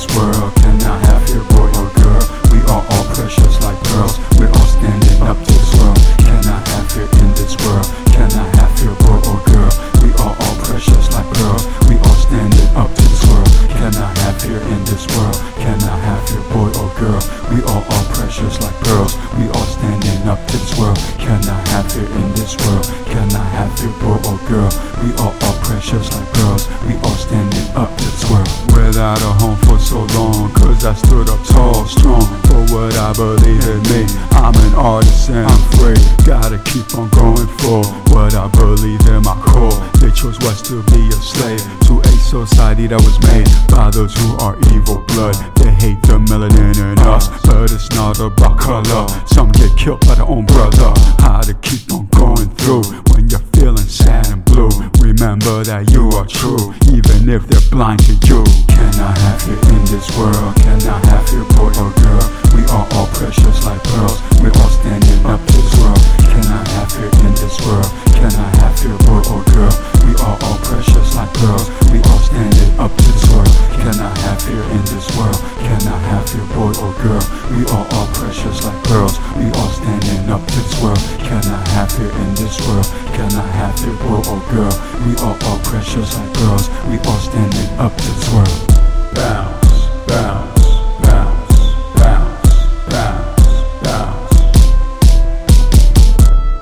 this world cannot have your boy or girl. We are all precious like pearls. We're all standing up to this world. Cannot have fear in this world. Cannot have your boy or girl. We are all precious like pearls. We all standing up to this world. Cannot have fear in this world. Cannot have your boy or girl. We are all precious like pearls. We all standing up to this world. Cannot have fear in this world. Cannot have your boy or girl. We are all precious like pearls. We all standing up to this world. Without a home for so long, cause I stood up tall, strong, for what I believe in me. I'm an artist and I'm free. Gotta keep on going for what I believe in my core. They chose what's to be a slave to a society that was made by those who are evil blood. They hate the melanin in us, but it's not about color. Some get killed by their own brother. How to keep on going through when you're feeling sad and blue. Remember that you are true, even if they're blind to you. Cannot have fear in this world. Cannot have fear, boy or girl. We are all precious like pearls. We're all standing up to this world. Cannot have fear in this world. Cannot have fear, boy or girl. We are all precious like pearls. We all standing up to this world. Cannot have fear in this world. Cannot have fear, boy or girl. We are all precious like pearls. We all standing up to this world. Cannot have fear in this world. Cannot have fear, boy or girl. We are all precious like girls. We all standing up to this world. Bounce, bounce, bounce, bounce, bounce, bounce,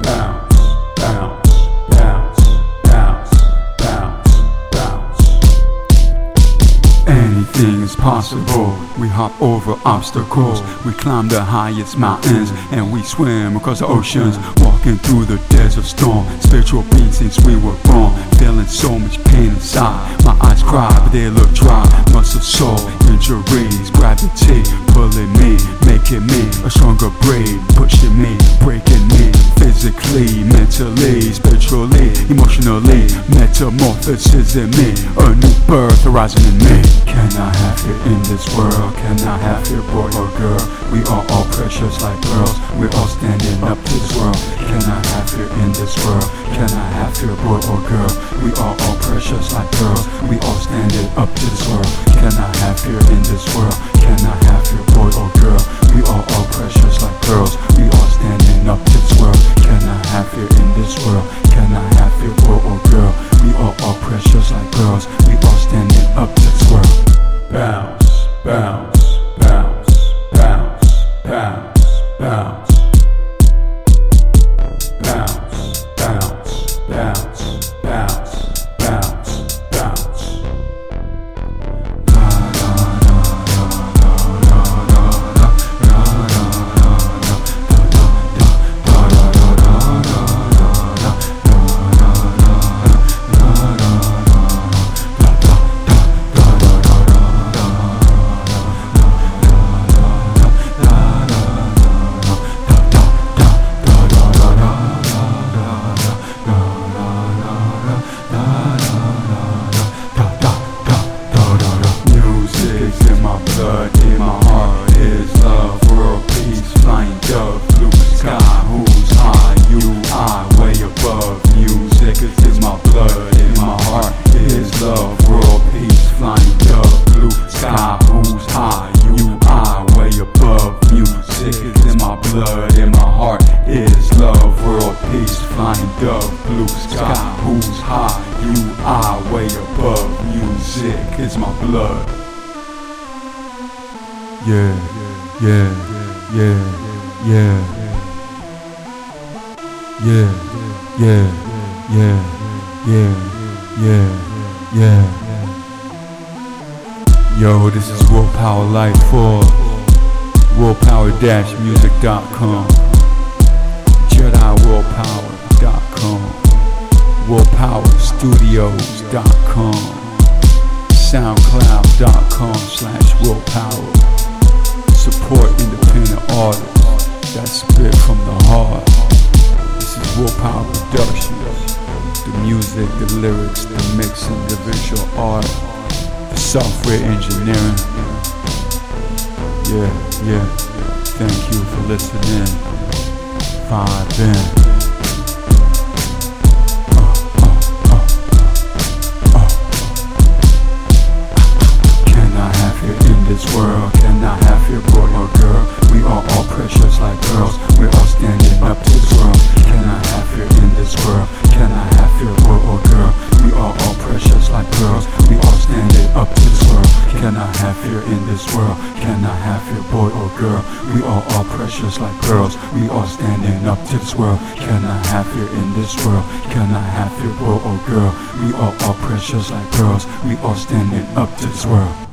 bounce, bounce, bounce, bounce, bounce, bounce. Anything is possible. We hop over obstacles. We climb the highest mountains and we swim across the oceans. Walking through the desert storm, spiritual beings since we were born. Feeling so much pain inside, my eyes cry but they look dry. Muscle sore, injuries, gravity pulling me, making me a stronger breed, pushing me, breaking me, physically, mentally, spiritually, emotionally. Metamorphosis in me, a new birth arising in me. Cannot have fear in this world. Cannot have fear, boy or girl. We are all precious like pearls. We're all standing up to this world. Cannot have fear in this world. Cannot have fear, boy or girl. We are all precious like pearls. We all standing up to this world. Cannot have fear in this world. Cannot have fear, boy or girl. We are all precious like pearls. We all standing up to this world. Cannot have fear in this world. Cannot have fear, boy or girl. We are all precious like pearls. We all standing up to this world. Bounce, bounce. Yo, this is Willpower Life Force, Willpower-Music.com, JediWillpower.com, Willpowerstudios.com, SoundCloud.com/Willpower. Support independent artists that spit from the heart. This is Willpower Productions. The music, the lyrics, the mixing, the visual art, the software engineering. Yeah. Thank you for listening. Five in. Cannot have fear in this girl. We are all precious like pearls. We are standing up to this world. Can I have you in this world? Can I have your world, oh girl? We are all precious like pearls. We are standing up to this world.